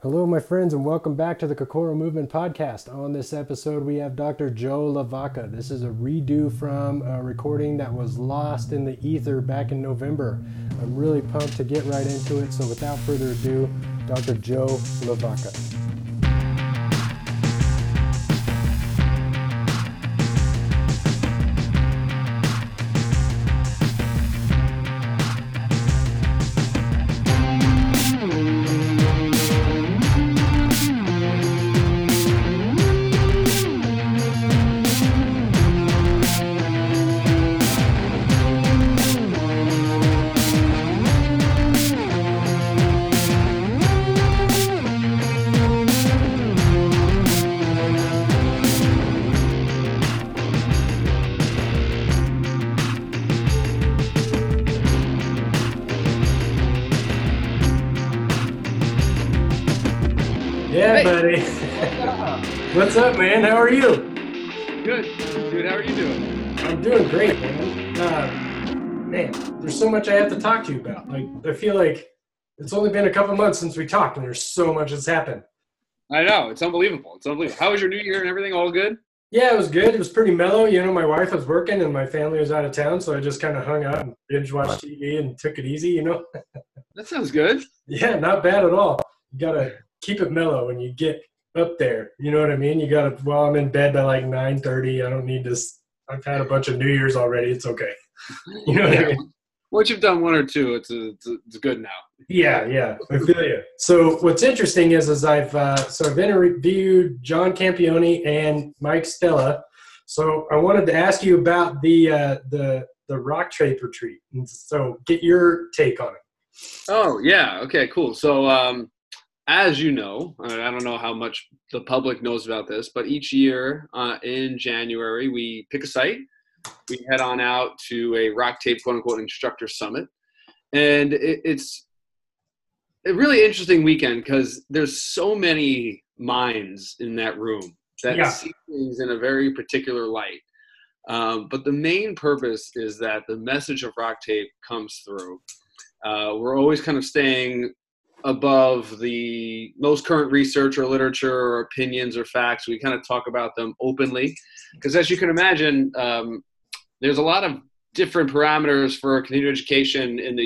Hello, my friends, and welcome back to the Kokoro Movement Podcast. On this episode, we have Dr. Joe LaVacca. This is a redo from a recording that was lost in the ether back in November. I'm really pumped to get right into it, so without further ado, Dr. Joe LaVacca. What's up, man? How are you? Good. Dude, how are you doing? I'm doing great, man. Man, there's so much I have to talk to you about. Like, I feel like it's only been a couple months since we talked, and there's so much that's happened. I know. It's unbelievable. How was your New Year and everything? All good? Yeah, it was good. It was pretty mellow. You know, my wife was working, and my family was out of town, so I just kind of hung out and binge-watched TV and took it easy, you know? That sounds good. Yeah, not bad at all. You got to keep it mellow when you get up there, you know what I mean? You gotta, well, I'm in bed by like 9:30. I don't need this. I've had a bunch of New Year's already. It's okay. You know what I mean? Once you've done one or two, it's good now. Yeah. I feel you. So what's interesting is I've interviewed John Campione and Mike Stella. So I wanted to ask you about the RockTape retreat. And so get your take on it. Oh yeah. Okay, cool. So, as you know, I don't know how much the public knows about this, but each year in January, we pick a site. We head on out to a RockTape, quote-unquote, instructor summit. And it's a really interesting weekend because there's so many minds in that room that see things in a very particular light. But the main purpose is that the message of RockTape comes through. We're always kind of staying above the most current research or literature or opinions or facts. We kind of talk about them openly because, as you can imagine, there's a lot of different parameters for continuing education in the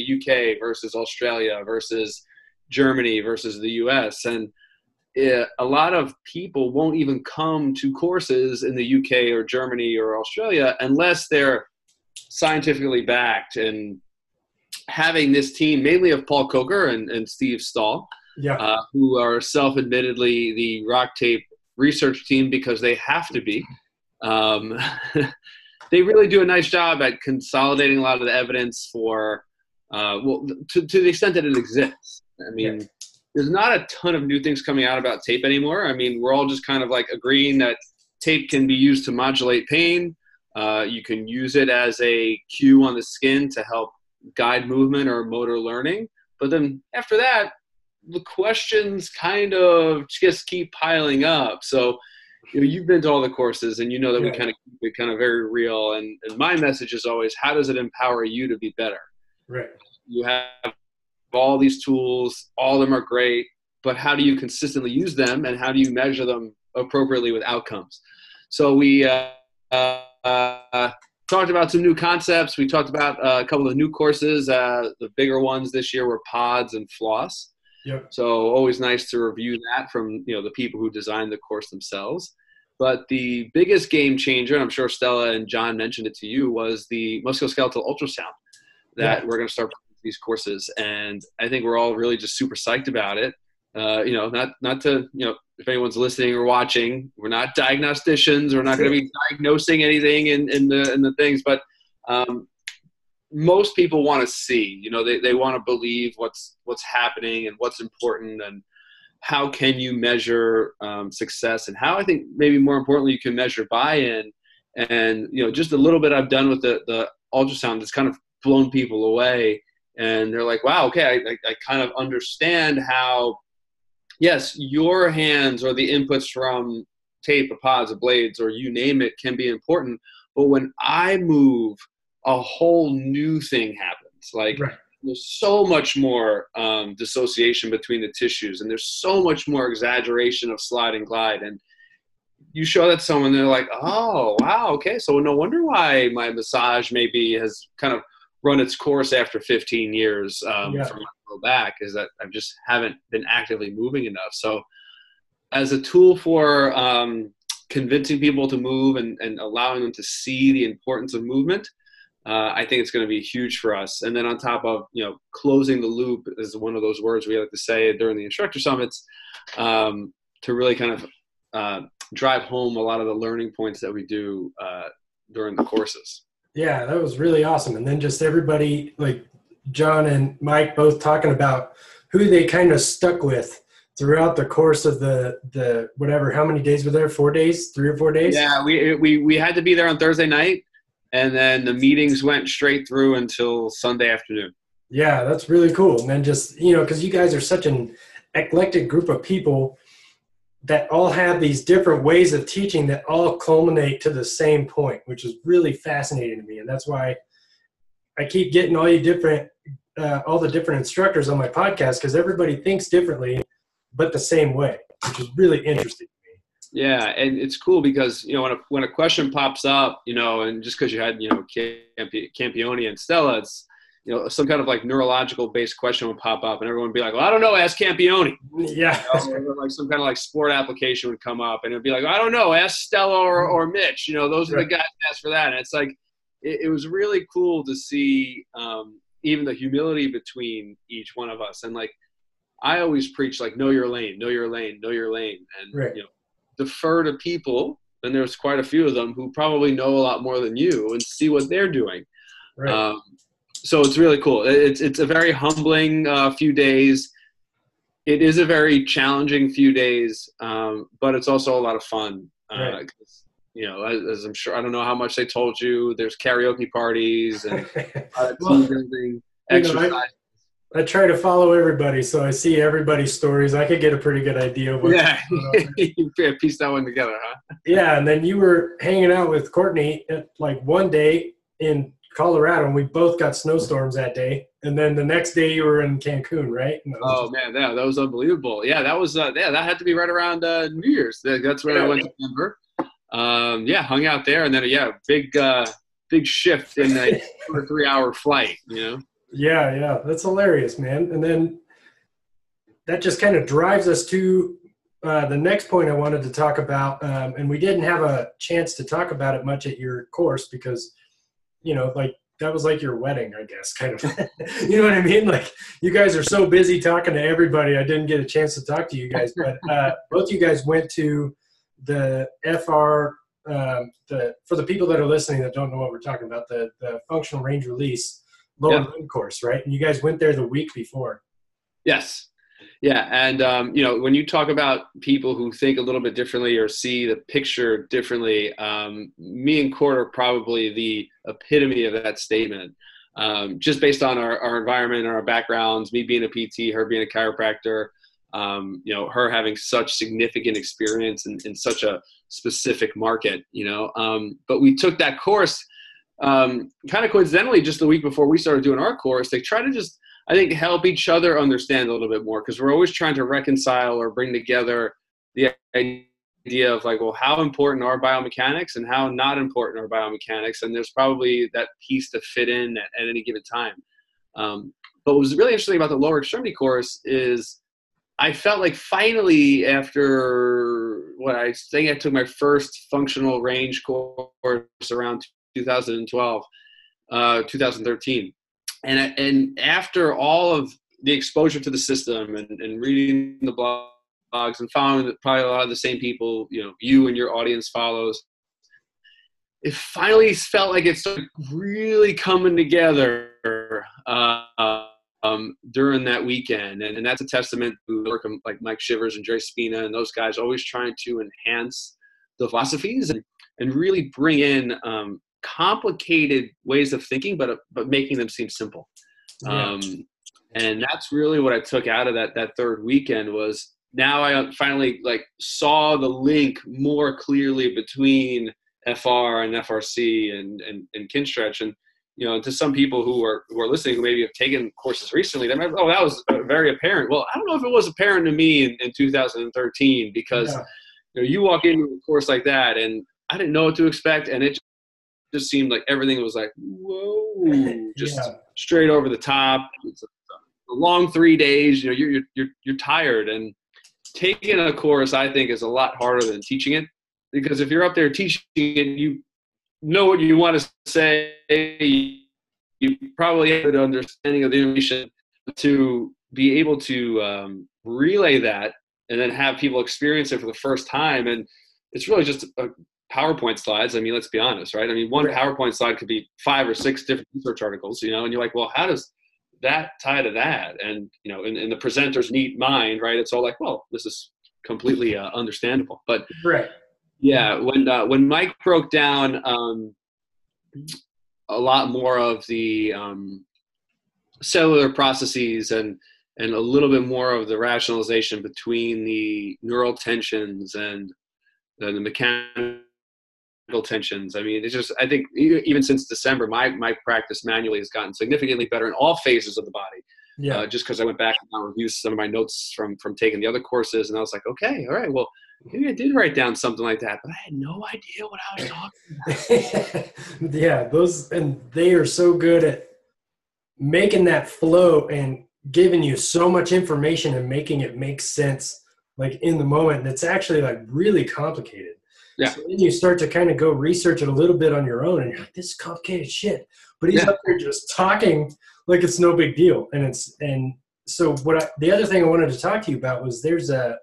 UK versus Australia versus Germany versus the US, and a lot of people won't even come to courses in the UK or Germany or Australia unless they're scientifically backed. And having this team, mainly of Paul Coker and Steve Stahl, who are self-admittedly the RockTape research team because they have to be, they really do a nice job at consolidating a lot of the evidence for, to the extent that it exists. I mean, there's not a ton of new things coming out about tape anymore. I mean, we're all just kind of like agreeing that tape can be used to modulate pain. You can use it as a cue on the skin to help guide movement or motor learning. But then after that, the questions kind of just keep piling up. So you've been to all the courses and you know that we kind of keep it kind of very real. And my message is always, how does it empower you to be better? Right. You have all these tools, all of them are great, but how do you consistently use them and how do you measure them appropriately with outcomes? So we talked about some new concepts. We talked about a couple of new courses. The bigger ones this year were pods and floss. Yep. So always nice to review that from the people who designed the course themselves. But the biggest game changer, and I'm sure Stella and John mentioned it to you, was the musculoskeletal ultrasound that we're going to start these courses. And I think we're all really just super psyched about it. Not to if anyone's listening or watching, we're not diagnosticians. We're not going to be diagnosing anything in the things, but most people want to see, they want to believe what's happening and what's important and how can you measure success and how, I think maybe more importantly, you can measure buy-in. And, just a little bit I've done with the ultrasound that's kind of blown people away. And they're like, wow, okay, I kind of understand how, yes, your hands or the inputs from tape or pods or blades or you name it can be important. But when I move, a whole new thing happens. Like there's so much more dissociation between the tissues, and there's so much more exaggeration of slide and glide. And you show that to someone, they're like, oh, wow, okay, so no wonder why my massage maybe has kind of run its course after 15 years from my low back, is that I just haven't been actively moving enough. So as a tool for convincing people to move and allowing them to see the importance of movement, I think it's going to be huge for us. And then on top of, you know, closing the loop is one of those words we like to say during the instructor summits to really kind of drive home a lot of the learning points that we do during the courses. Yeah, that was really awesome. And then just everybody, like John and Mike, both talking about who they kind of stuck with throughout the course of the whatever, how many days were there? 4 days, 3 or 4 days? Yeah, we had to be there on Thursday night, and then the meetings went straight through until Sunday afternoon. Yeah, that's really cool. And then just, you know, because you guys are such an eclectic group of people that all have these different ways of teaching that all culminate to the same point, which is really fascinating to me. And that's why I keep getting all the different instructors on my podcast, because everybody thinks differently, but the same way, which is really interesting to me. Yeah. And it's cool because, you know, when a question pops up, you know, and just cause you had, you know, Campione and Stella, it's, you know, some kind of like neurological based question would pop up and everyone would be like, well, I don't know, ask Campione. Yeah. You know, like some kind of like sport application would come up and it'd be like, I don't know, ask Stella or Mitch, you know, those are the guys that asked for that. And it's like, it was really cool to see even the humility between each one of us. And like, I always preach like, know your lane, know your lane, know your lane. And, you know, defer to people. And there's quite a few of them who probably know a lot more than you and see what they're doing. Right. So it's really cool. It's a very humbling few days. It is a very challenging few days, but it's also a lot of fun. Right. You know, as I'm sure, I don't know how much they told you, there's karaoke parties and team building exercises. You know, I try to follow everybody, so I see everybody's stories. I could get a pretty good idea of what's going on. You piece that one together, huh? Yeah, and then you were hanging out with Courtney at, like, one day in Colorado, and we both got snowstorms that day, and then the next day you were in Cancun, right? Oh man, yeah, that was unbelievable. Yeah, that was that had to be right around New Year's. That's when I went to Denver. Hung out there, and then big shift in a 2 or 3 hour flight, you know. Yeah, that's hilarious, man. And then that just kind of drives us to the next point I wanted to talk about, and we didn't have a chance to talk about it much at your course because, you know, like that was like your wedding, I guess, kind of. You know what I mean? Like you guys are so busy talking to everybody. I didn't get a chance to talk to you guys, but both you guys went to the for the people that are listening that don't know what we're talking about, the Functional Range Release lower limb course, right? And you guys went there the week before. Yes. Yeah. And, you know, when you talk about people who think a little bit differently or see the picture differently, me and Court are probably the epitome of that statement. Just based on our environment and our backgrounds, me being a PT, her being a chiropractor, you know, her having such significant experience in such a specific market, you know. But we took that course kind of coincidentally just the week before we started doing our course. They try to just, I think, help each other understand a little bit more, because we're always trying to reconcile or bring together the idea of like, well, how important are biomechanics and how not important are biomechanics? And there's probably that piece to fit in at any given time. But what was really interesting about the lower extremity course is I felt like finally after what I think I took my first functional range course around 2012, 2013. And after all of the exposure to the system and reading the blogs and following probably a lot of the same people, you know, you and your audience follows, it finally felt like it started really coming together during that weekend. And that's a testament to work like Mike Shivers and Jerry Spina and those guys always trying to enhance the philosophies and really bring in complicated ways of thinking, but making them seem simple. And that's really what I took out of that third weekend was now I finally like saw the link more clearly between FR and FRC and Kinstretch. And you know, to some people who are listening, who maybe have taken courses recently, they might, oh, that was very apparent. Well, I don't know if it was apparent to me in 2013, because you know, you walk into a course like that and I didn't know what to expect. And it just seemed like everything was like, whoa, just straight over the top. It's a long 3 days, you know, you're tired, and taking a course, I think, is a lot harder than teaching it, because if you're up there teaching it, you know what you want to say. You probably have an understanding of the information to be able to relay that and then have people experience it for the first time. And it's really just PowerPoint slides. I mean, let's be honest, right? I mean, one PowerPoint slide could be 5 or 6 different research articles, you know, and you're like, well, how does that tie to that? And, you know, in the presenter's neat mind, right, it's all like, well, this is completely understandable. But yeah, when Mike broke down a lot more of the cellular processes and a little bit more of the rationalization between the neural tensions and the mechanical tensions. I mean, it's just, I think even since December, my practice manually has gotten significantly better in all phases of the body. Yeah. Just because I went back and I reviewed some of my notes from taking the other courses, and I was like, okay, all right, well, maybe I did write down something like that, but I had no idea what I was talking about. Yeah, those, and they are so good at making that flow and giving you so much information and making it make sense, like in the moment. And it's actually like really complicated. Yeah. So then you start to kind of go research it a little bit on your own, and you're like, this is complicated shit. But he's up there just talking like it's no big deal. And it's, and so what I, the other thing I wanted to talk to you about was there's an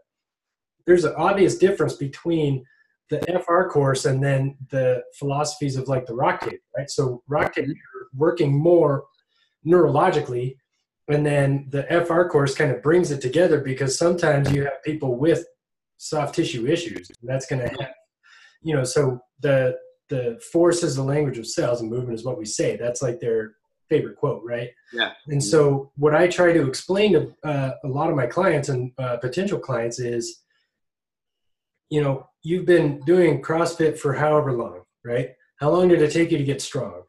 obvious difference between the FR course and then the philosophies of like the RockTape, right? So RockTape, you're working more neurologically, and then the FR course kind of brings it together, because sometimes you have people with soft tissue issues, and that's going to happen. You know, so the force is the language of cells, and movement is what we say. That's like their favorite quote, right? Yeah. And so what I try to explain to a lot of my clients and potential clients is, you know, you've been doing CrossFit for however long, right? How long did it take you to get strong?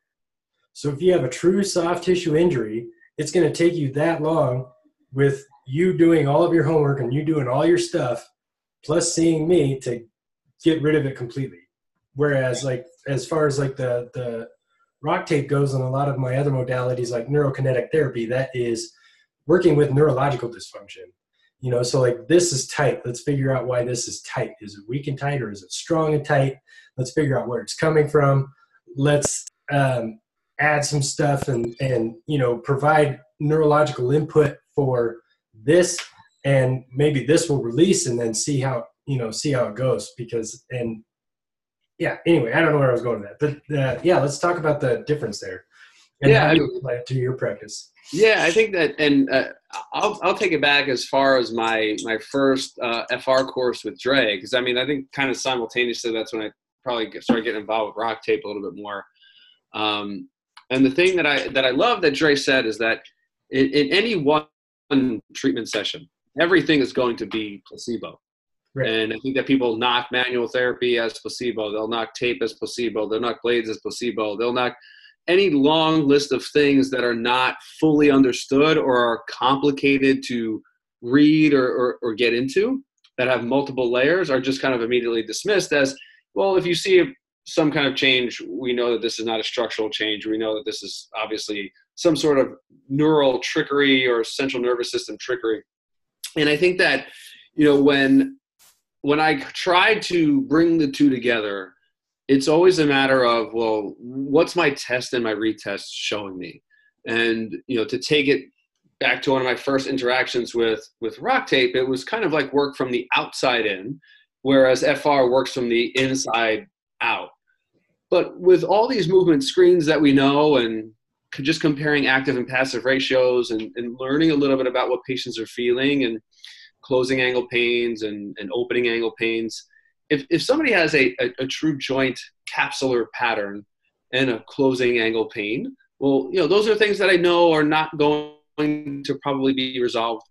So if you have a true soft tissue injury, it's going to take you that long with you doing all of your homework and you doing all your stuff, plus seeing me, to get rid of it completely. Whereas like, as far as like the RockTape goes, and a lot of my other modalities like neurokinetic therapy, that is working with neurological dysfunction. You know, so like, this is tight. Let's figure out why this is tight. Is it weak and tight, or is it strong and tight? Let's figure out where it's coming from. Let's add some stuff and, you know, provide neurological input for this, and maybe this will release, and then see how, you know, see how it goes. Because, and yeah, anyway, I don't know where I was going with that, but yeah, let's talk about the difference there. And yeah, how you apply it to your practice. Yeah, I think that, and I'll take it back as far as my first FR course with Dre, because I mean, I think kind of simultaneously that's when I probably started getting involved with RockTape a little bit more. And the thing that I love that Dre said is that in any one treatment session, everything is going to be placebo. Right. And I think that people knock manual therapy as placebo. They'll knock tape as placebo. They'll knock blades as placebo. They'll knock any long list of things that are not fully understood or are complicated to read or get into, that have multiple layers, are just kind of immediately dismissed as, well, if you see some kind of change, we know that this is not a structural change. We know that this is obviously some sort of neural trickery or central nervous system trickery. And I think that, you know, when I tried to bring the two together, it's always a matter of, well, what's my test and my retest showing me? And, you know, to take it back to one of my first interactions with RockTape, it was kind of like work from the outside in, whereas FR works from the inside out. But with all these movement screens that we know, and just comparing active and passive ratios, and learning a little bit about what patients are feeling, and closing angle pains and opening angle pains, If somebody has a true joint capsular pattern and a closing angle pain, well, you know, those are things that I know are not going to probably be resolved.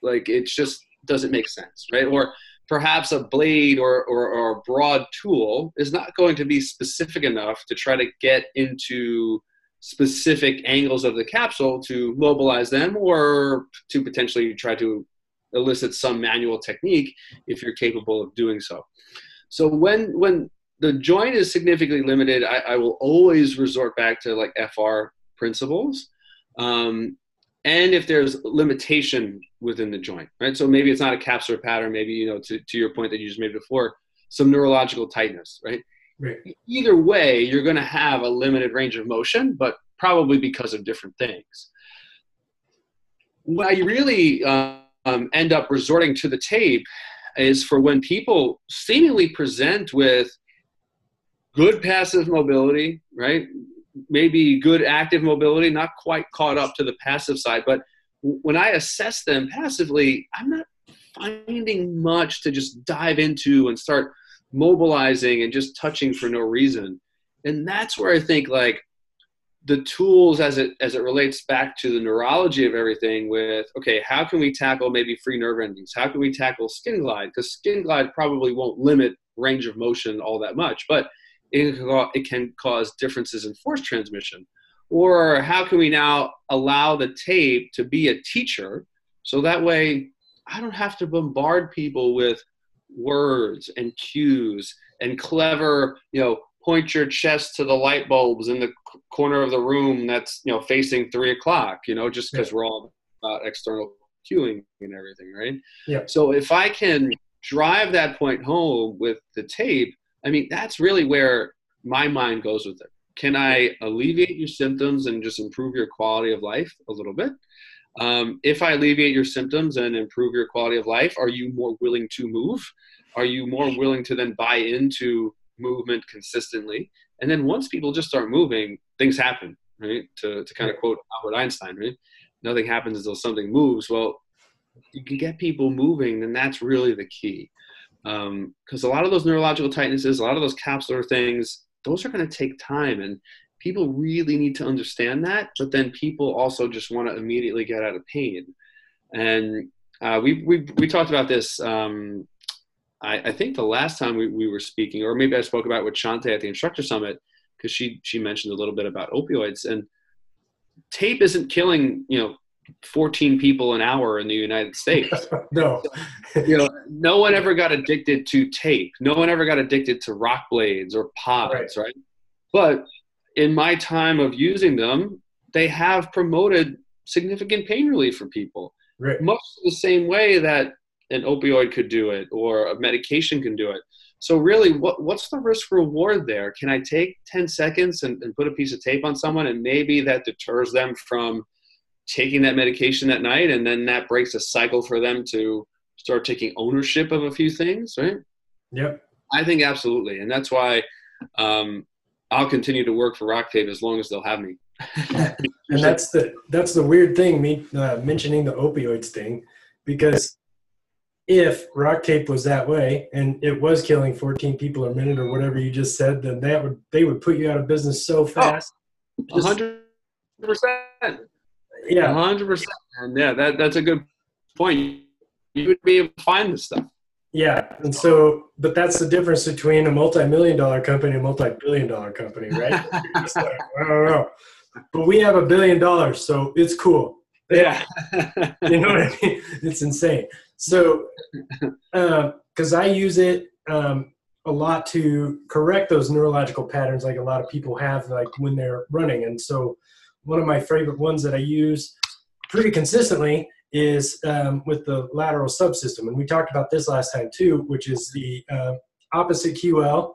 Like, it just doesn't make sense, right? Or perhaps a blade or a broad tool is not going to be specific enough to try to get into specific angles of the capsule to mobilize them or to potentially try to elicit some manual technique if you're capable of doing so. So when the joint is significantly limited, I will always resort back to like FR principles. And if there's limitation within the joint, right? So maybe it's not a capsular pattern, maybe, you know, to your point that you just made before, some neurological tightness, right? Right. Either way, you're going to have a limited range of motion, but probably because of different things. What I really end up resorting to the tape is for when people seemingly present with good passive mobility, right? Maybe good active mobility, not quite caught up to the passive side. But when I assess them passively, I'm not finding much to just dive into and start mobilizing and just touching for no reason. And that's where I think like the tools as it relates back to the neurology of everything with, okay, how can we tackle maybe free nerve endings? How can we tackle skin glide? Because skin glide probably won't limit range of motion all that much, but it can cause differences in force transmission. Or how can we now allow the tape to be a teacher so that way I don't have to bombard people with words and cues and clever, you know, point your chest to the light bulbs in the corner of the room that's, you know, facing 3 o'clock, you know, just because we're all about external cueing and everything, right? Yeah. So if I can drive that point home with the tape, I mean, that's really where my mind goes with it. Can I alleviate your symptoms and just improve your quality of life a little bit? If I alleviate your symptoms and improve your quality of life, are you more willing to move? Are you more willing to then buy into movement consistently? And then once people just start moving, things happen, right? To kind of quote Albert Einstein, right? Nothing happens until something moves. Well, you can get people moving, then that's really the key. Because a lot of those neurological tightnesses, a lot of those capsular things, those are going to take time. And people really need to understand that, but then people also just want to immediately get out of pain. And we talked about this, I think the last time we were speaking, or maybe I spoke about it with Shante at the Instructor Summit, because she mentioned a little bit about opioids. And tape isn't killing, you know, 14 people an hour in the United States. No. You know, no one ever got addicted to tape. No one ever got addicted to rock blades or pods, right? But in my time of using them, they have promoted significant pain relief for people. Right. Much the same way that an opioid could do it or a medication can do it. So really, what's the risk reward there? Can I take 10 seconds and put a piece of tape on someone, and maybe that deters them from taking that medication that night, and then that breaks a cycle for them to start taking ownership of a few things, right? Yep. I think absolutely. And that's why I'll continue to work for RockTape as long as they'll have me. And that's the weird thing, me mentioning the opioids thing, because if RockTape was that way and it was killing 14 people a minute or whatever you just said, then they would put you out of business so fast. 100%. Yeah, 100%. And yeah, that's a good point. You would be able to find this stuff. Yeah, and so, but that's the difference between a multi-million-dollar company and a multi-billion-dollar company, right? Like, I don't know, but we have $1 billion, so it's cool. Yeah, you know what I mean? It's insane. So, because I use it a lot to correct those neurological patterns, like a lot of people have, like when they're running. And so, one of my favorite ones that I use pretty consistently is with the lateral subsystem. And we talked about this last time too, which is the opposite QL.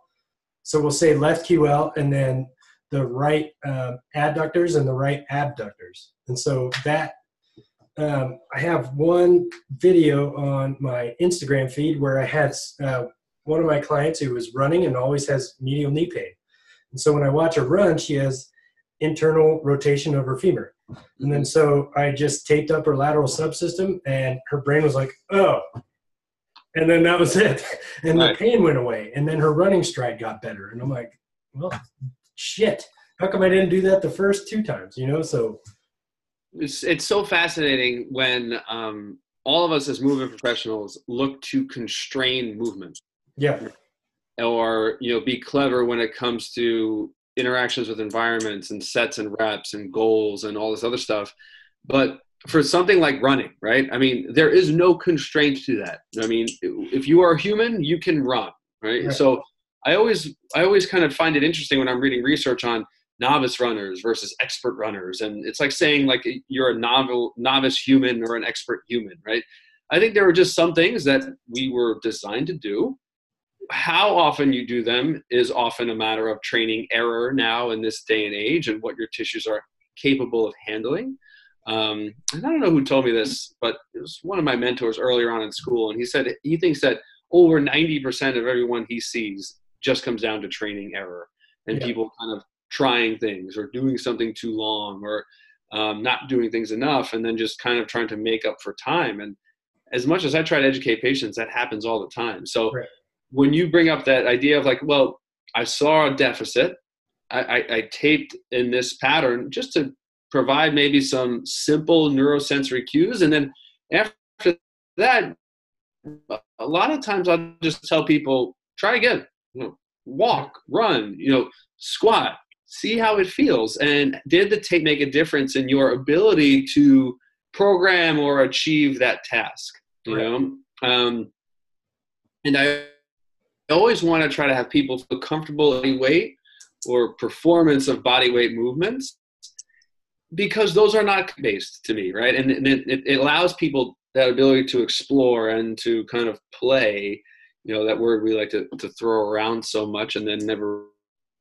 So we'll say left QL and then the right adductors and the right abductors. And so that, I have one video on my Instagram feed where I had one of my clients who was running and always has medial knee pain. And so when I watch her run, she has internal rotation of her femur. And then so I just taped up her lateral subsystem, and her brain was like, oh. And then that was it. And the pain went away. And then her running stride got better. And I'm like, well, shit. How come I didn't do that the first two times? You know, so. It's so fascinating when all of us as movement professionals look to constrain movement. Yeah. Or, you know, be clever when it comes to interactions with environments and sets and reps and goals and all this other stuff. But for something like running, right? I mean, there is no constraint to that. I mean, if you are a human, you can run, right? So I always kind of find it interesting when I'm reading research on novice runners versus expert runners. And it's like saying like you're a novice human or an expert human, right? I think there were just some things that we were designed to do. How often you do them is often a matter of training error now in this day and age and what your tissues are capable of handling. And I don't know who told me this, but it was one of my mentors earlier on in school. And he said he thinks that over 90% of everyone he sees just comes down to training error and people kind of trying things or doing something too long or not doing things enough and then just kind of trying to make up for time. And as much as I try to educate patients, that happens all the time. So when you bring up that idea of like, well, I saw a deficit, I taped in this pattern just to provide maybe some simple neurosensory cues. And then after that, a lot of times I'll just tell people, try again, you know, walk, run, you know, squat, see how it feels. And did the tape make a difference in your ability to program or achieve that task, you know? And I always want to try to have people feel comfortable in weight or performance of body weight movements, because those are not based to me, right? And it allows people that ability to explore and to kind of play, you know, that word we like to throw around so much and then never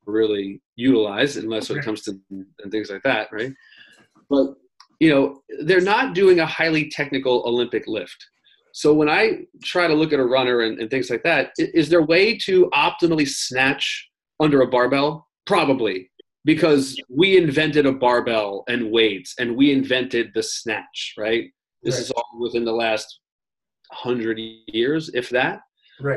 really utilize unless it comes to and things like that, right? But, you know, they're not doing a highly technical Olympic lift. So when I try to look at a runner and things like that, is there a way to optimally snatch under a barbell? Probably. Because we invented a barbell and weights, and we invented the snatch, right? This is all within the last 100 years, if that.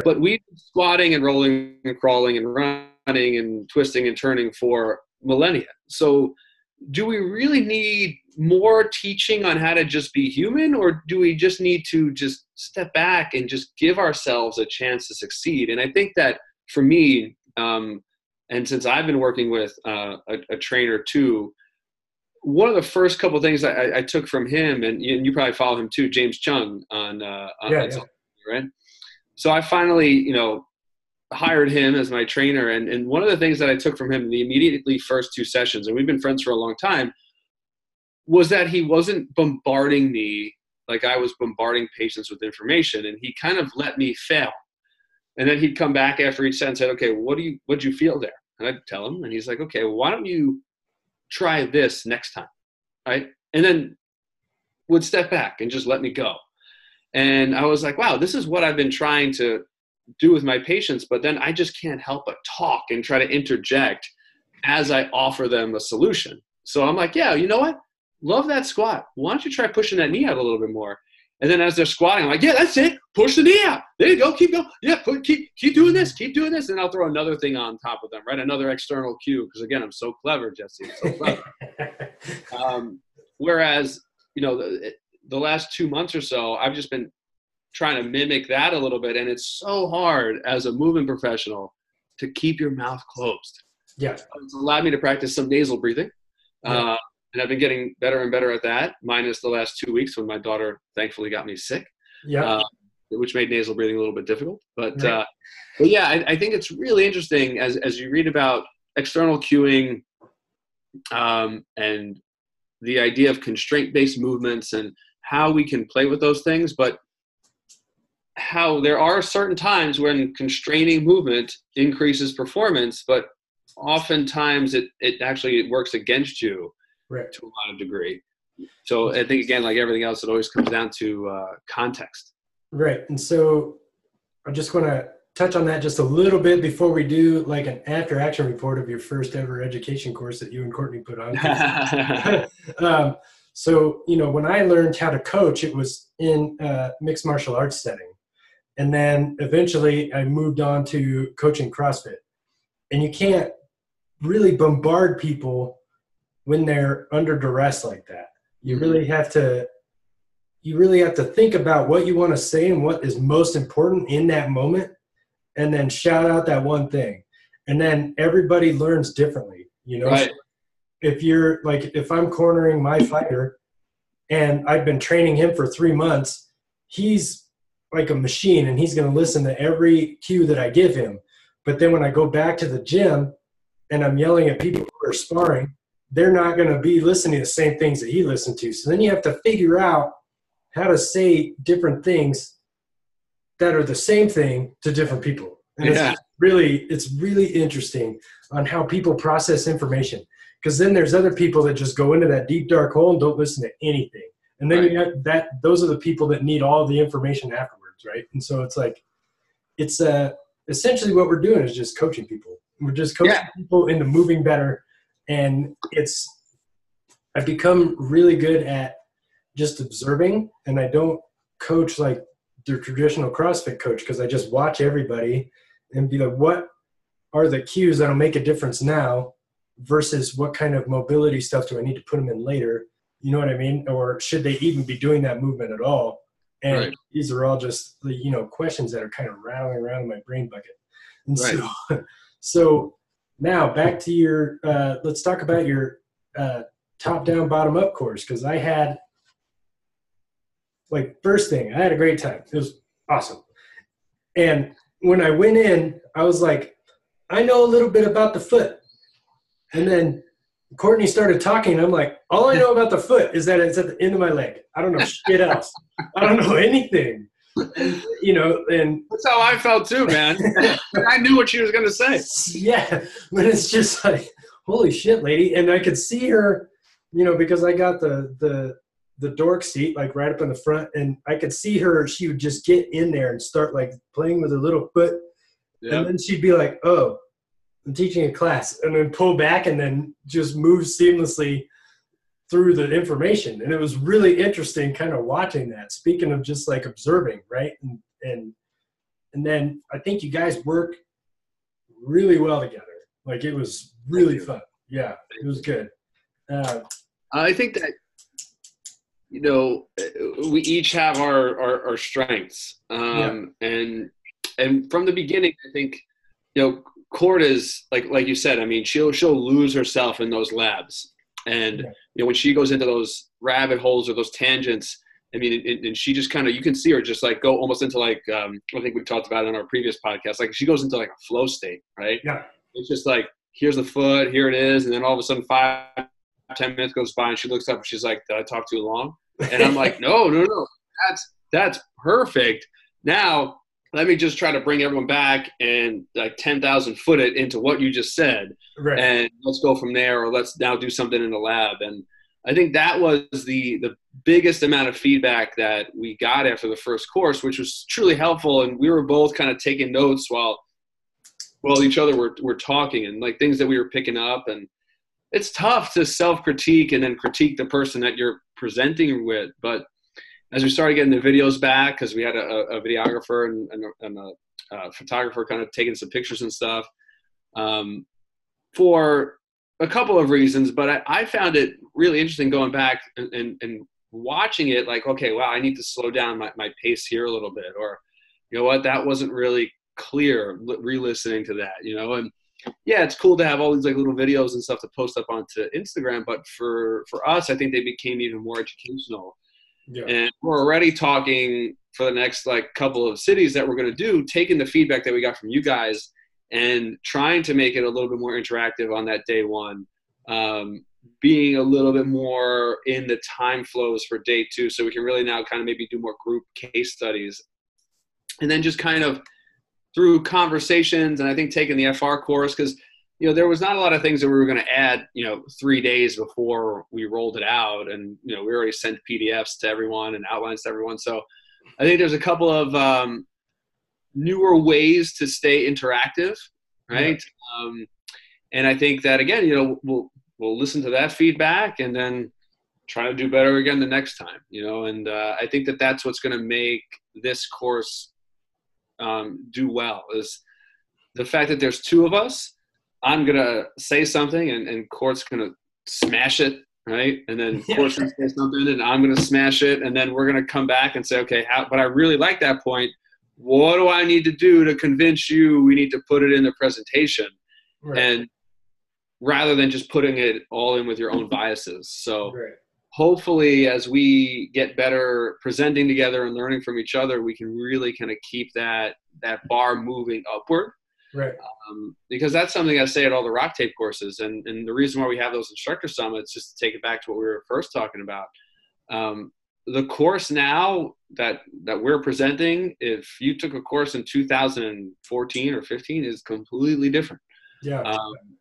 But we've been squatting and rolling and crawling and running and twisting and turning for millennia. So do we really need more teaching on how to just be human, or do we just need to just step back and just give ourselves a chance to succeed? And I think that for me, and since I've been working with a trainer too, one of the first couple of things I took from him, and you probably follow him too, James Chung on Instagram, right? So I finally, you know, hired him as my trainer. And one of the things that I took from him in the immediately first two sessions, and we've been friends for a long time, was that he wasn't bombarding me like I was bombarding patients with information. And he kind of let me fail. And then he'd come back after each set and said, okay, what'd you feel there? And I'd tell him, and he's like, okay, well, why don't you try this next time, right? And then would step back and just let me go. And I was like, wow, this is what I've been trying to do with my patients, but then I just can't help but talk and try to interject as I offer them a solution. So I'm like, yeah, you know what? Love that squat. Why don't you try pushing that knee out a little bit more? And then as they're squatting, I'm like, yeah, that's it. Push the knee out. There you go. Keep going. Yeah, keep doing this. Keep doing this. And I'll throw another thing on top of them, right? Another external cue. Because, again, I'm so clever, Jesse. I'm so clever. Whereas, you know, the last 2 months or so, I've just been trying to mimic that a little bit. And it's so hard as a movement professional to keep your mouth closed. Yeah. It's allowed me to practice some nasal breathing. And I've been getting better and better at that, minus the last 2 weeks when my daughter thankfully got me sick, which made nasal breathing a little bit difficult. But yeah, I think it's really interesting as you read about external cueing and the idea of constraint-based movements and how we can play with those things, but how there are certain times when constraining movement increases performance, but oftentimes it actually works against you. To a lot of degree. So I think, again, like everything else, it always comes down to context. Right. And so I just want to touch on that just a little bit before we do like an after action report of your first ever education course that you and Courtney put on. So, you know, when I learned how to coach, it was in a mixed martial arts setting. And then eventually I moved on to coaching CrossFit. And you can't really bombard people when they're under duress like that. You really have to think about what you want to say and what is most important in that moment, and then shout out that one thing. And then everybody learns differently. you know? Right. So if you're like, if I'm cornering my fighter and I've been training him for 3 months, he's like a machine and he's going to listen to every cue that I give him. But then when I go back to the gym and I'm yelling at people who are sparring, they're not going to be listening to the same things that he listened to. So then you have to figure out how to say different things that are the same thing to different people. And yeah, it's really interesting on how people process information. Because then there's other people that just go into that deep dark hole and don't listen to anything. And then you have that, those are the people that need all the information afterwards, right? And so it's like, it's essentially what we're doing is just coaching people. We're just coaching people into moving better. And it's, I've become really good at just observing, and I don't coach like the traditional CrossFit coach, because I just watch everybody and be like, what are the cues that'll make a difference now versus what kind of mobility stuff do I need to put them in later? You know what I mean? Or should they even be doing that movement at all? And these are all just the, you know, questions that are kind of rattling around in my brain bucket. And so now back to your, let's talk about your top down, bottom up course. Cause I had like first thing, I had a great time. It was awesome. And when I went in, I was like, I know a little bit about the foot. And then Courtney started talking, and I'm like, all I know about the foot is that it's at the end of my leg. I don't know shit else. I don't know anything. You know, and that's how I felt too, man. I knew what she was going to say. Yeah, but it's just like, holy shit, lady. And I could see her, you know, because I got the dork seat, like right up in the front, and I could see her. She would just get in there and start like playing with her little foot, and then she'd be like, "Oh, I'm teaching a class," and then pull back and then just move seamlessly through the information. And it was really interesting kind of watching that, speaking of just like observing, right? And then I think you guys work really well together. Like it was really fun. Yeah, it was good. I think that, you know, we each have our strengths. And from the beginning, I think, you know, Court is like you said, I mean, she'll lose herself in those labs. And, you know, when she goes into those rabbit holes or those tangents, I mean, and she just kind of, you can see her just like go almost into like, I think we talked about it on our previous podcast, like she goes into like a flow state, right? Yeah. It's just like, here's the foot, here it is. And then all of a sudden 5-10 minutes goes by and she looks up and she's like, did I talk too long? And I'm like, no, that's perfect. Now, let me just try to bring everyone back and like 10,000 foot it into what you just said. Right. And let's go from there, or let's now do something in the lab. And I think that was the biggest amount of feedback that we got after the first course, which was truly helpful. And we were both kind of taking notes while each other were talking, and like things that we were picking up. And it's tough to self-critique and then critique the person that you're presenting with. But as we started getting the videos back, because we had a videographer and a photographer kind of taking some pictures and stuff, for a couple of reasons. But I found it really interesting going back and watching it like, okay, wow, I need to slow down my pace here a little bit. Or, you know what, that wasn't really clear, re-listening to that, you know. And yeah, it's cool to have all these like little videos and stuff to post up onto Instagram. But for us, I think they became even more educational. Yeah. And we're already talking for the next like couple of cities that we're going to do, taking the feedback that we got from you guys and trying to make it a little bit more interactive on that day one, being a little bit more in the time flows for day two. So we can really now kind of maybe do more group case studies, and then just kind of through conversations. And I think taking the FR course, because, you know, there was not a lot of things that we were going to add, you know, 3 days before we rolled it out. And, you know, we already sent PDFs to everyone and outlines to everyone. So I think there's a couple of newer ways to stay interactive, right? Yeah. And I think that, again, you know, we'll listen to that feedback and then try to do better again the next time, you know. And I think that that's what's going to make this course do well, is the fact that there's two of us. I'm going to say something and Court's going to smash it, right? And then Court's going to say something and I'm going to smash it. And then we're going to come back and say, okay, but I really like that point. What do I need to do to convince you we need to put it in the presentation? Right. And rather than just putting it all in with your own biases. So hopefully as we get better presenting together and learning from each other, we can really kind of keep that bar moving upward. Right. Because that's something I say at all the RockTape courses. And the reason why we have those instructor summits, just to take it back to what we were first talking about. The course now that we're presenting, if you took a course in 2014 or 15, is completely different. Yeah.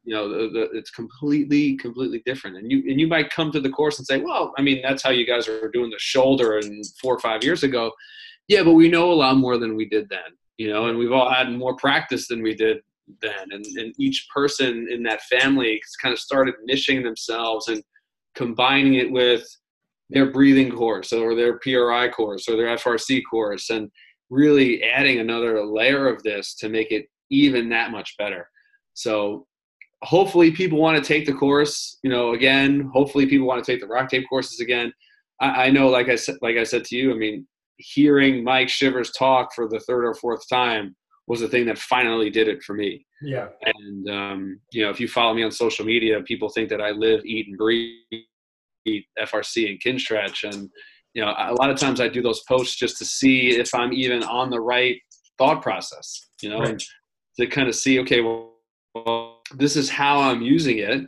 You know, it's completely different. And you might come to the course and say, well, I mean, that's how you guys were doing the shoulder in 4 or 5 years ago. Yeah, but we know a lot more than we did then, you know, and we've all had more practice than we did then. And each person in that family kind of started niching themselves and combining it with their breathing course or their PRI course or their FRC course, and really adding another layer of this to make it even that much better. So hopefully people want to take the course, you know, again, hopefully people want to take the RockTape courses again. I know, like I said to you, I mean, hearing Mike Shivers talk for the third or fourth time was the thing that finally did it for me. Yeah. And, you know, if you follow me on social media, people think that I live, eat, and breathe FRC and Kinstretch. And, you know, a lot of times I do those posts just to see if I'm even on the right thought process, you know, and to kind of see, okay, well, this is how I'm using it.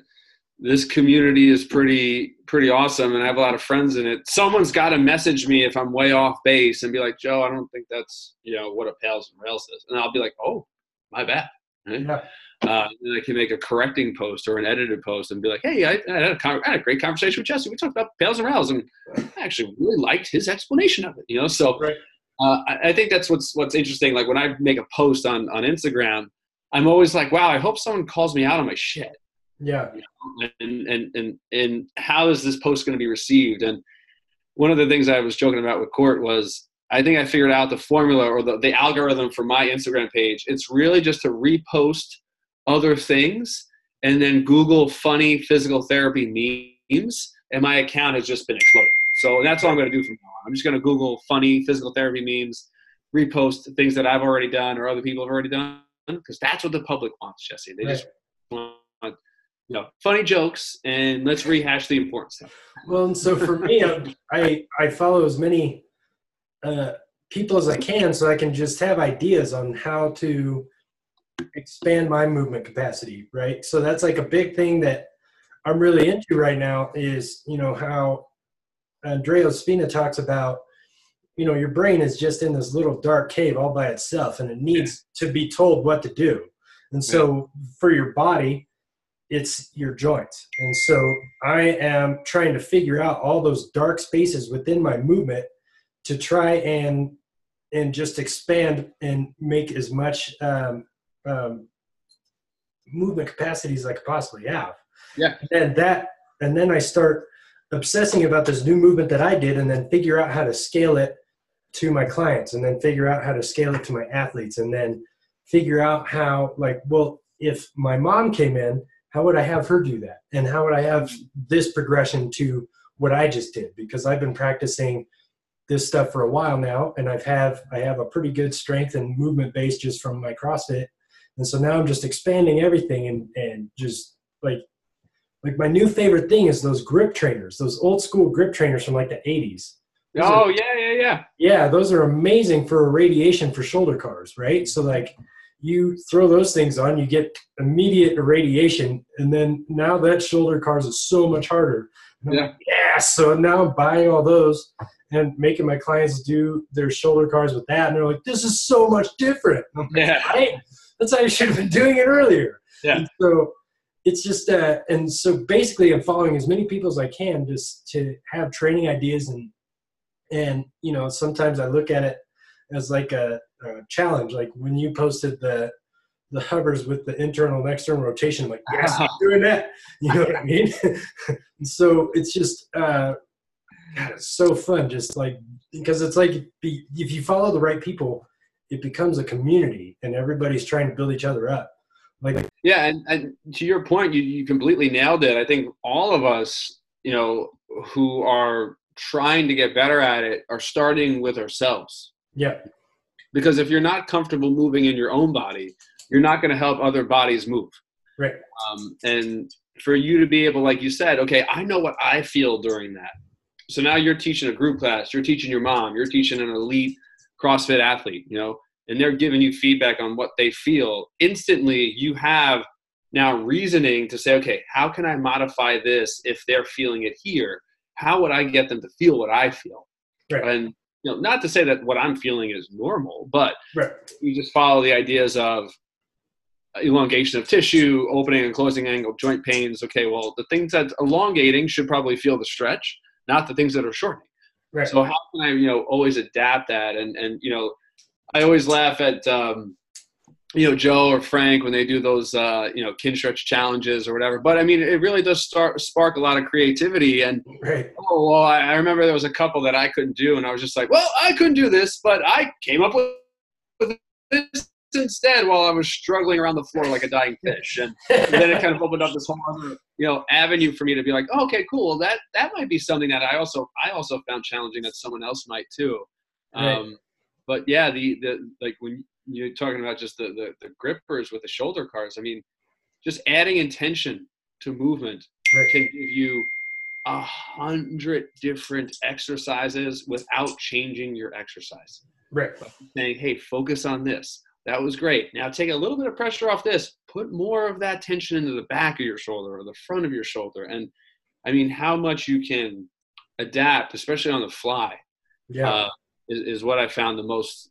This community is pretty awesome, and I have a lot of friends in it. Someone's got to message me if I'm way off base and be like, Joe, I don't think that's, you know, what a Pals and Rails is. And I'll be like, oh, my bad. Right? Yeah. And I can make a correcting post or an edited post and be like, hey, I had a great conversation with Jesse. We talked about Pals and Rails, and I actually really liked his explanation of it, you know? So I think that's what's interesting. Like when I make a post on Instagram, I'm always like, wow, I hope someone calls me out on my shit. Yeah. You know, and how is this post going to be received? And one of the things I was joking about with Court was, I think I figured out the formula or the algorithm for my Instagram page. It's really just to repost other things and then Google funny physical therapy memes, and my account has just been exploding. So that's all I'm going to do from now on. I'm just going to Google funny physical therapy memes, repost things that I've already done or other people have already done, because that's what the public wants, Jesse. They just want, you know, funny jokes, and let's rehash the important stuff. Well, and so for me, I follow as many people as I can, so I can just have ideas on how to expand my movement capacity, right? So that's like a big thing that I'm really into right now is, you know, how Andreo Spina talks about, you know, your brain is just in this little dark cave all by itself, and it needs to be told what to do. And so for your body, it's your joints. And so I am trying to figure out all those dark spaces within my movement to try and just expand and make as much movement capacity as I could possibly have. Yeah. And then I start obsessing about this new movement that I did, and then figure out how to scale it to my clients, and then figure out how to scale it to my athletes, and then figure out how, like, well, if my mom came in, how would I have her do that? And how would I have this progression to what I just did? Because I've been practicing this stuff for a while now, and I have a pretty good strength and movement base just from my CrossFit, and so now I'm just expanding everything and just like my new favorite thing is those grip trainers, those old school grip trainers from like the 80s. Yeah, those are amazing for irradiation for shoulder cars, right? So like you throw those things on, you get immediate irradiation, and then now that shoulder cars is so much harder. So now I'm buying all those and making my clients do their shoulder cars with that. And they're like, this is so much different. Like, that's how you should have been doing it earlier. Yeah. And so it's just, and so basically I'm following as many people as I can just to have training ideas. And, you know, sometimes I look at it as like a challenge. Like when you posted the hovers with the internal and external rotation, I'm like, yes, I'm doing that. You know what I mean? So it's just, God, it's so fun, just like, because it's like if you follow the right people, it becomes a community, and everybody's trying to build each other up. Like, yeah, and to your point, you completely nailed it. I think all of us, you know, who are trying to get better at it are starting with ourselves. Yeah. Because if you're not comfortable moving in your own body, you're not going to help other bodies move. Right. And for you to be able, like you said, okay, I know what I feel during that. So now you're teaching a group class, you're teaching your mom, you're teaching an elite CrossFit athlete, you know, and they're giving you feedback on what they feel. Instantly, you have now reasoning to say, okay, how can I modify this if they're feeling it here? How would I get them to feel what I feel? Right. And you know, not to say that what I'm feeling is normal, but right. You just follow the ideas of elongation of tissue, opening and closing angle, joint pains. Okay, well, the things that's elongating should probably feel the stretch, not the things that are shortening. Right. So how can I, you know, always adapt that? And you know, I always laugh at, you know, Joe or Frank when they do those, you know, Kinstretch challenges or whatever. But I mean, it really does spark a lot of creativity. And right. Oh, well, I remember there was a couple that I couldn't do, and I was just like, well, I couldn't do this, but I came up with this instead while I was struggling around the floor like a dying fish. And then it kind of opened up this whole other, you know, avenue for me to be like, oh, okay, cool. That might be something that I also found challenging that someone else might too. Right. But yeah, the like when you're talking about just the grippers with the shoulder cars, I mean, just adding intention to movement right. can give you 100 different exercises without changing your exercise. Right. Saying, hey, focus on this. That was great. Now take a little bit of pressure off this. Put more of that tension into the back of your shoulder or the front of your shoulder. And I mean, how much you can adapt, especially on the fly, yeah. Is what I found the most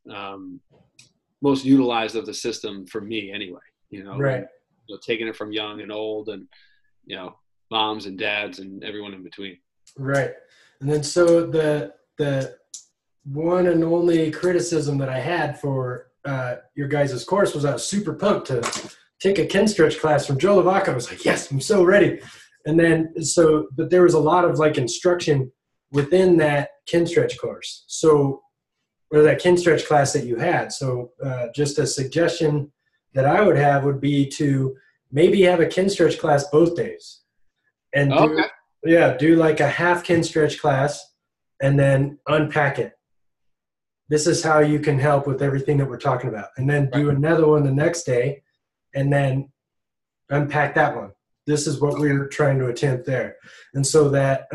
utilized of the system for me anyway, you know, right. You know, taking it from young and old and, you know, moms and dads and everyone in between. Right. And then, so the one and only criticism that I had for your guys' course was I was super pumped to take a Kinstretch class from Joe LaVacca. I was like, yes, I'm so ready. And then, so, but there was a lot of like instruction within that Kinstretch course. So, or that Kinstretch class that you had. So just a suggestion that I would have would be to maybe have a Kinstretch class both days. And okay. do like a half Kinstretch class and then unpack it. This is how you can help with everything that we're talking about. And then do another one the next day and then unpack that one. This is what we're trying to attempt there. And so that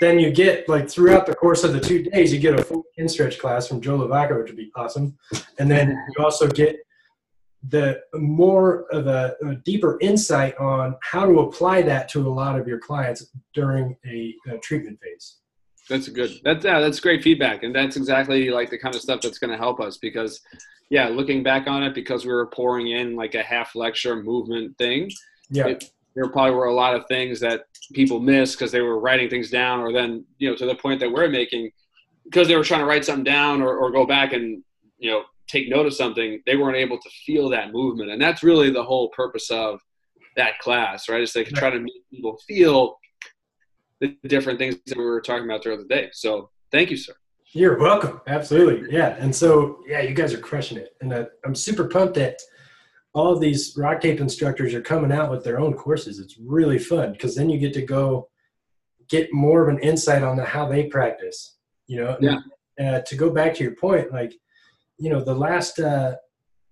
then you get, like, throughout the course of the 2 days, you get a full Kinstretch class from Joe LaVacca, which would be awesome. And then you also get the more of a deeper insight on how to apply that to a lot of your clients during a treatment phase. That's good. That's great feedback. And that's exactly like the kind of stuff that's going to help us because, yeah, looking back on it, because we were pouring in like a half lecture movement thing. Yeah. There probably were a lot of things that people missed because they were writing things down, or then, you know, to the point that we're making, because they were trying to write something down or go back and, you know, take note of something, they weren't able to feel that movement. And that's really the whole purpose of that class, right? Is they can try to make people feel the different things that we were talking about throughout the day. So thank you, sir. You're welcome. Absolutely. Yeah. And so, yeah, you guys are crushing it. And I'm super pumped that all of these RockTape instructors are coming out with their own courses. It's really fun because then you get to go get more of an insight on how they practice, you know. Yeah. And, to go back to your point, like, you know, the last, I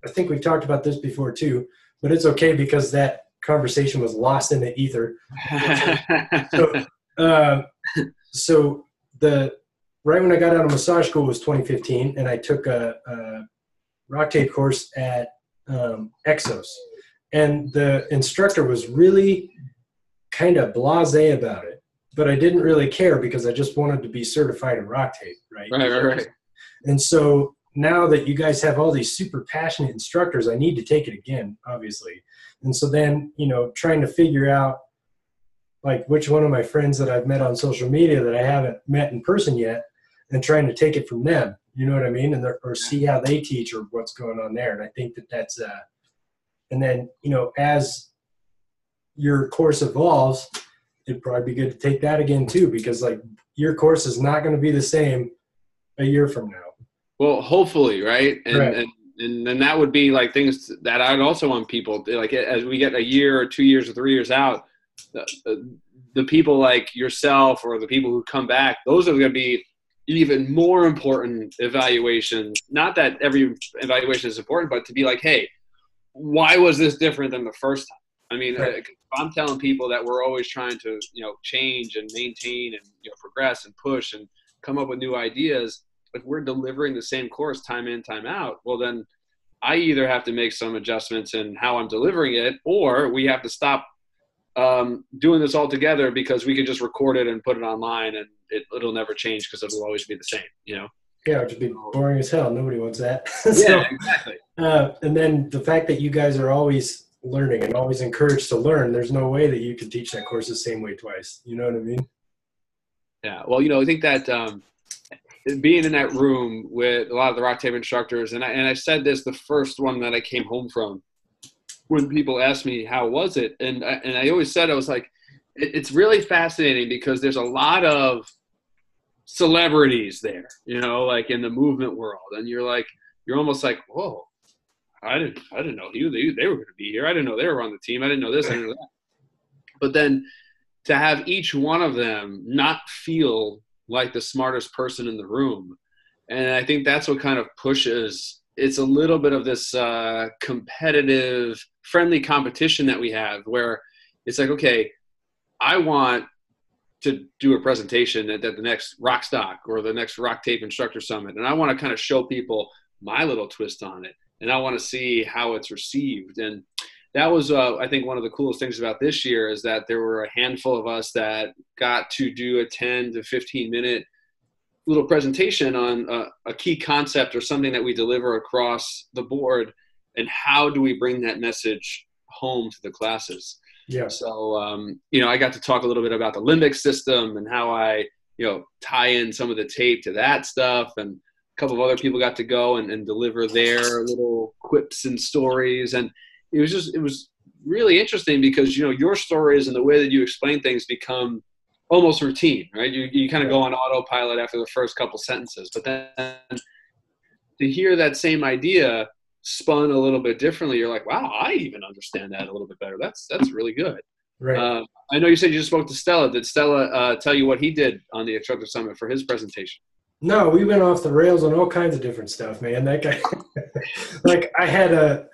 think we've talked about this before too, but it's okay because that conversation was lost in the ether. So right when I got out of massage school was 2015, and I took a RockTape course at Exos, and the instructor was really kind of blasé about it, but I didn't really care because I just wanted to be certified in RockTape, right? Right. And so now that you guys have all these super passionate instructors, I need to take it again, obviously. And so then, you know, trying to figure out like which one of my friends that I've met on social media that I haven't met in person yet, and trying to take it from them. You know what I mean? And or see how they teach or what's going on there. And I think that that's, and then, you know, as your course evolves, it'd probably be good to take that again too, because like your course is not going to be the same a year from now. Well, hopefully. Right. And then that would be like things that I'd also want people like, as we get a year or 2 years or 3 years out, the people like yourself or the people who come back, those are going to be even more important evaluations. Not that every evaluation is important, but to be like, hey, why was this different than the first time? I mean, right. I'm telling people that we're always trying to, you know, change and maintain and, you know, progress and push and come up with new ideas. If we're delivering the same course time in, time out, well, then I either have to make some adjustments in how I'm delivering it, or we have to stop doing this all together, because we could just record it and put it online and it'll never change because it'll always be the same, you know? Yeah, it'd be boring as hell. Nobody wants that. So, yeah, exactly. And then the fact that you guys are always learning and always encouraged to learn, there's no way that you can teach that course the same way twice. You know what I mean? Yeah. Well, you know, I think that being in that room with a lot of the RockTape instructors, and I said this the first one that I came home from, when people asked me, how was it? And I always said, I was like, it's really fascinating because there's a lot of celebrities there, you know, like in the movement world. And you're like, you're almost like, whoa, I didn't know they were going to be here. I didn't know they were on the team. I didn't know this, I didn't know that. But then to have each one of them not feel like the smartest person in the room. And I think that's what kind of pushes, it's a little bit of this competitive, friendly competition that we have, where it's like, okay, I want to do a presentation at the next Rockstock or the next RockTape Instructor Summit. And I want to kind of show people my little twist on it. And I want to see how it's received. And that was, I think, one of the coolest things about this year is that there were a handful of us that got to do a 10 to 15 minute little presentation on a key concept or something that we deliver across the board. And how do we bring that message home to the classes? Yeah. So, you know, I got to talk a little bit about the limbic system and how I, you know, tie in some of the tape to that stuff. And a couple of other people got to go and deliver their little quips and stories. And it was just, it was really interesting because, you know, your stories and the way that you explain things become almost routine, right? You kind of go on autopilot after the first couple sentences. But then to hear that same idea spun a little bit differently, you're like, wow, I even understand that a little bit better. That's really good. Right. I know you said you just spoke to Stella. Did Stella tell you what he did on the Instructor Summit for his presentation? No, we went off the rails on all kinds of different stuff, man. That guy, like I had a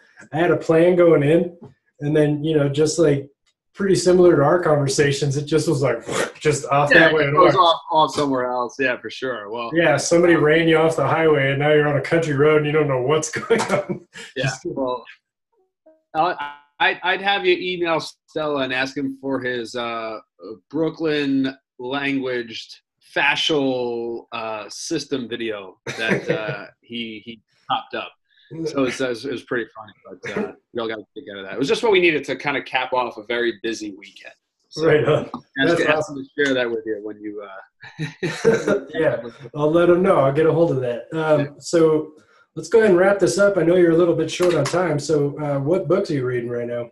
plan going in, and then, you know, just like pretty similar to our conversations, it just was like just off that way. It was off somewhere else. Yeah, for sure. Well, yeah, somebody ran you off the highway and now you're on a country road and you don't know what's going on. Yeah. Well, I'd have you email Stella and ask him for his Brooklyn languaged fascial system video that he popped up. So it was pretty funny, but we all got to get out of that. It was just what we needed to kind of cap off a very busy weekend. So, right on. That's awesome to share that with you when you yeah, I'll let them know. I'll get a hold of that. So let's go ahead and wrap this up. I know you're a little bit short on time. So what books are you reading right now?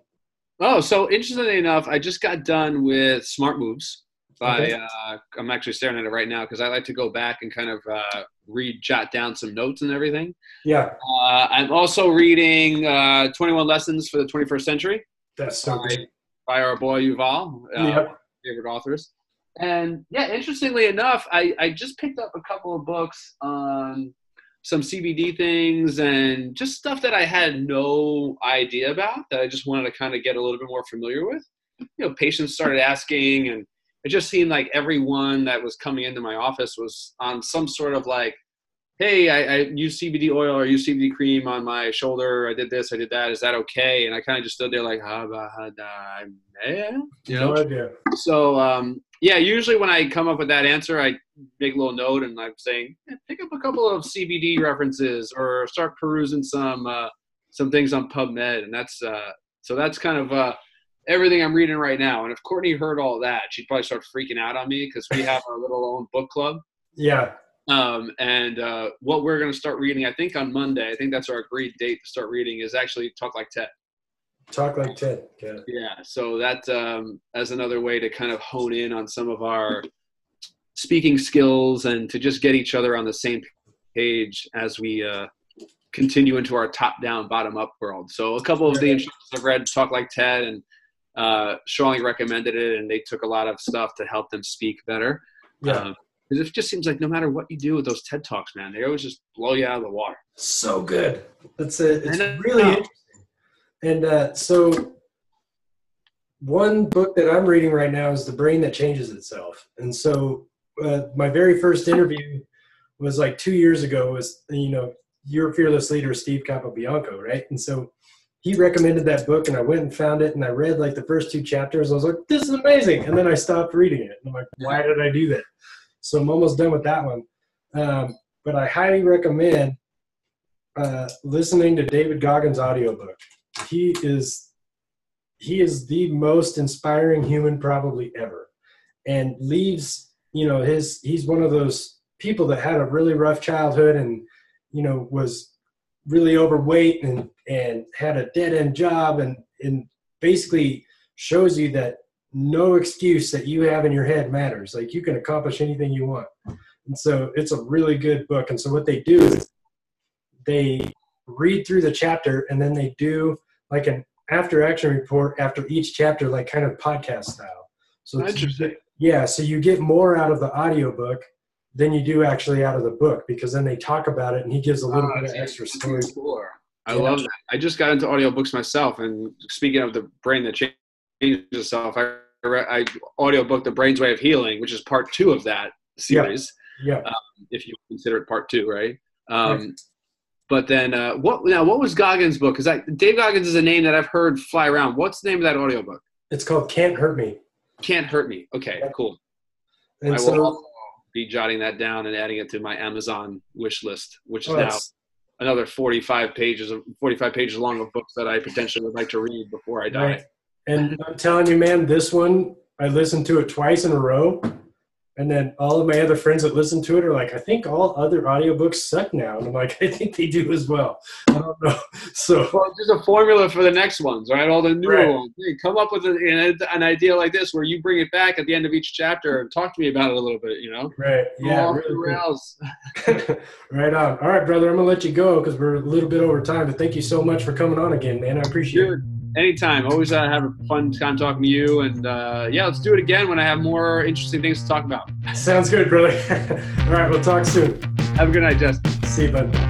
Oh, so interestingly enough, I just got done with Smart Moves. I'm actually staring at it right now because I like to go back and kind of jot down some notes and everything. Yeah. I'm also reading 21 Lessons for the 21st Century. That's so great. By our boy Yuval, one of my favorite authors. And yeah, interestingly enough, I just picked up a couple of books on some CBD things and just stuff that I had no idea about that I just wanted to kind of get a little bit more familiar with. You know, patients started asking, and it just seemed like everyone that was coming into my office was on some sort of like, hey, I use CBD oil or use CBD cream on my shoulder. I did this, I did that. Is that okay? And I kind of just stood there like, you know? No idea. So, yeah, usually when I come up with that answer, I make a little note and I'm saying, pick up a couple of CBD references or start perusing some things on PubMed. And that's kind of everything I'm reading right now. And if Courtney heard all that, she'd probably start freaking out on me because we have our little own book club. Yeah. And what we're going to start reading, I think on Monday, I think that's our agreed date to start reading, is actually Talk Like Ted. Talk Like Ted. Okay. Yeah. So that, as another way to kind of hone in on some of our speaking skills and to just get each other on the same page as we, continue into our top down, bottom up world. So a couple of the instructors I've read Talk Like Ted, and strongly recommended it, and they took a lot of stuff to help them speak better. Yeah. Because it just seems like no matter what you do with those TED Talks, man, they always just blow you out of the water. So good. It's really interesting. And so one book that I'm reading right now is The Brain That Changes Itself. And so my very first interview was like 2 years ago was, you know, your fearless leader, Steve Capobianco, right? And so he recommended that book, and I went and found it, and I read like the first 2 chapters. I was like, this is amazing. And then I stopped reading it. And I'm like, why did I do that? So I'm almost done with that one. But I highly recommend listening to David Goggins' audiobook. He is the most inspiring human probably ever, and leaves, you know, he's one of those people that had a really rough childhood and, you know, was really overweight and had a dead-end job, and basically shows you that no excuse that you have in your head matters. Like, you can accomplish anything you want. And so it's a really good book. And so what they do is they read through the chapter, and then they do like an after-action report after each chapter, like kind of podcast style. So it's interesting. Yeah, so you get more out of the audiobook than you do actually out of the book, because then they talk about it, and he gives a little bit of extra story. I love that. I just got into audiobooks myself, and speaking of The Brain That Changes Itself, I audiobooked The Brain's Way of Healing, which is part 2 of that series. Yeah. If you consider it part 2, right? Right. But then, what was Goggins' book? Because Dave Goggins is a name that I've heard fly around. What's the name of that audiobook? It's called Can't Hurt Me. Can't Hurt Me. Okay, yeah. Cool. And I will also be jotting that down and adding it to my Amazon wish list, which is now another 45 pages long of books that I potentially would like to read before I die. Right. And I'm telling you, man, this one, I listened to it twice in a row. And then all of my other friends that listen to it are like, I think all other audiobooks suck now. And I'm like, I think they do as well. I don't know. So there's a formula for the next ones, right? All the newer ones. Hey, come up with an idea like this where you bring it back at the end of each chapter and talk to me about it a little bit, you know? Right. Yeah. Really. Right on. All right, brother. I'm going to let you go because we're a little bit over time. But thank you so much for coming on again, man. I appreciate it. Anytime. Always have a fun time talking to you. And let's do it again when I have more interesting things to talk about. Sounds good, brother. All right, we'll talk soon. Have a good night, Justin. See you, bud.